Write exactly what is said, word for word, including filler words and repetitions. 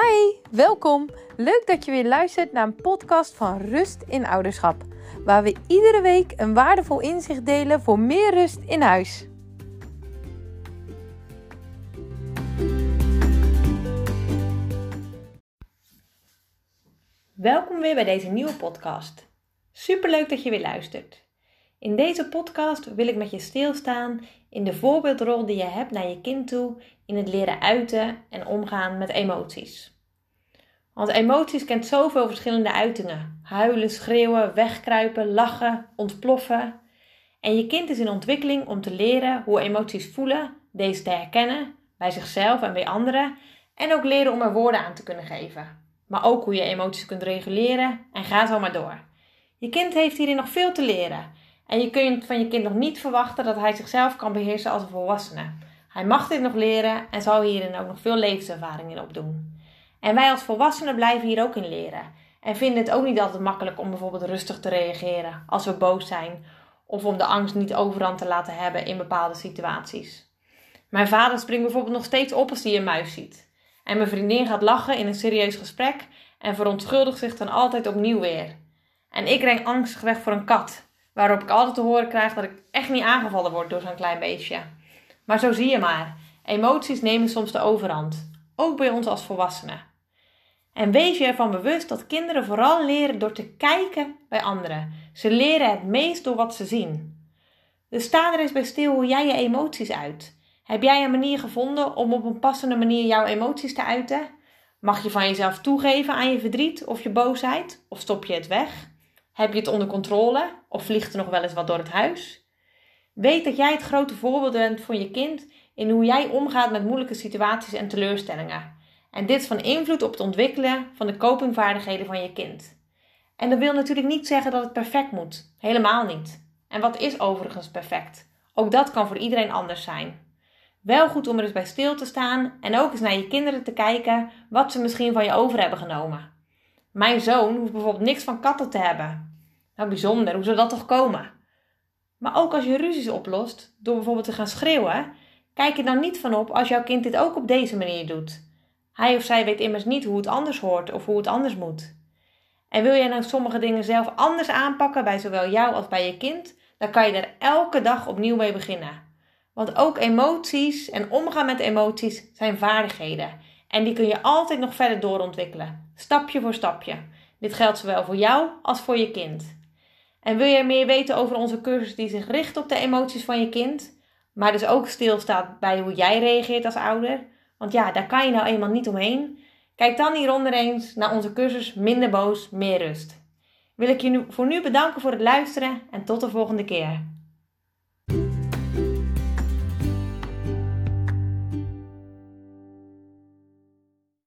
Hi, welkom! Leuk dat je weer luistert naar een podcast van Rust in Ouderschap, waar we iedere week een waardevol inzicht delen voor meer rust in huis. Welkom weer bij deze nieuwe podcast. Superleuk dat je weer luistert. In deze podcast wil ik met je stilstaan in de voorbeeldrol die je hebt naar je kind toe in het leren uiten en omgaan met emoties. Want emoties kent zoveel verschillende uitingen. Huilen, schreeuwen, wegkruipen, lachen, ontploffen. En je kind is in ontwikkeling om te leren hoe emoties voelen, deze te herkennen bij zichzelf en bij anderen. En ook leren om er woorden aan te kunnen geven. Maar ook hoe je emoties kunt reguleren en ga zo maar door. Je kind heeft hierin nog veel te leren. En je kunt van je kind nog niet verwachten dat hij zichzelf kan beheersen als een volwassene. Hij mag dit nog leren en zal hierin ook nog veel levenservaring in opdoen. En wij als volwassenen blijven hier ook in leren. En vinden het ook niet altijd makkelijk om bijvoorbeeld rustig te reageren als we boos zijn. Of om de angst niet overhand te laten hebben in bepaalde situaties. Mijn vader springt bijvoorbeeld nog steeds op als hij een muis ziet. En mijn vriendin gaat lachen in een serieus gesprek en verontschuldigt zich dan altijd opnieuw weer. En ik ren angstig weg voor een kat. Waarop ik altijd te horen krijg dat ik echt niet aangevallen word door zo'n klein beestje. Maar zo zie je maar. Emoties nemen soms de overhand. Ook bij ons als volwassenen. En wees je ervan bewust dat kinderen vooral leren door te kijken bij anderen. Ze leren het meest door wat ze zien. Dus sta er eens bij stil hoe jij je emoties uit. Heb jij een manier gevonden om op een passende manier jouw emoties te uiten? Mag je van jezelf toegeven aan je verdriet of je boosheid? Of stop je het weg? Heb je het onder controle? Of vliegt er nog wel eens wat door het huis? Weet dat jij het grote voorbeeld bent voor je kind in hoe jij omgaat met moeilijke situaties en teleurstellingen. En dit is van invloed op het ontwikkelen van de copingvaardigheden van je kind. En dat wil natuurlijk niet zeggen dat het perfect moet. Helemaal niet. En wat is overigens perfect? Ook dat kan voor iedereen anders zijn. Wel goed om er eens bij stil te staan en ook eens naar je kinderen te kijken wat ze misschien van je over hebben genomen. Mijn zoon hoeft bijvoorbeeld niks van katten te hebben. Nou, bijzonder, hoe zou dat toch komen? Maar ook als je ruzies oplost, door bijvoorbeeld te gaan schreeuwen, kijk er dan niet van op als jouw kind dit ook op deze manier doet. Hij of zij weet immers niet hoe het anders hoort of hoe het anders moet. En wil jij nou sommige dingen zelf anders aanpakken bij zowel jou als bij je kind, dan kan je daar elke dag opnieuw mee beginnen. Want ook emoties en omgaan met emoties zijn vaardigheden. En die kun je altijd nog verder doorontwikkelen, stapje voor stapje. Dit geldt zowel voor jou als voor je kind. En wil je meer weten over onze cursus die zich richt op de emoties van je kind, maar dus ook stilstaat bij hoe jij reageert als ouder? Want ja, daar kan je nou eenmaal niet omheen. Kijk dan hieronder eens naar onze cursus Minder Boos, Meer Rust. Wil ik je nu voor nu bedanken voor het luisteren en tot de volgende keer.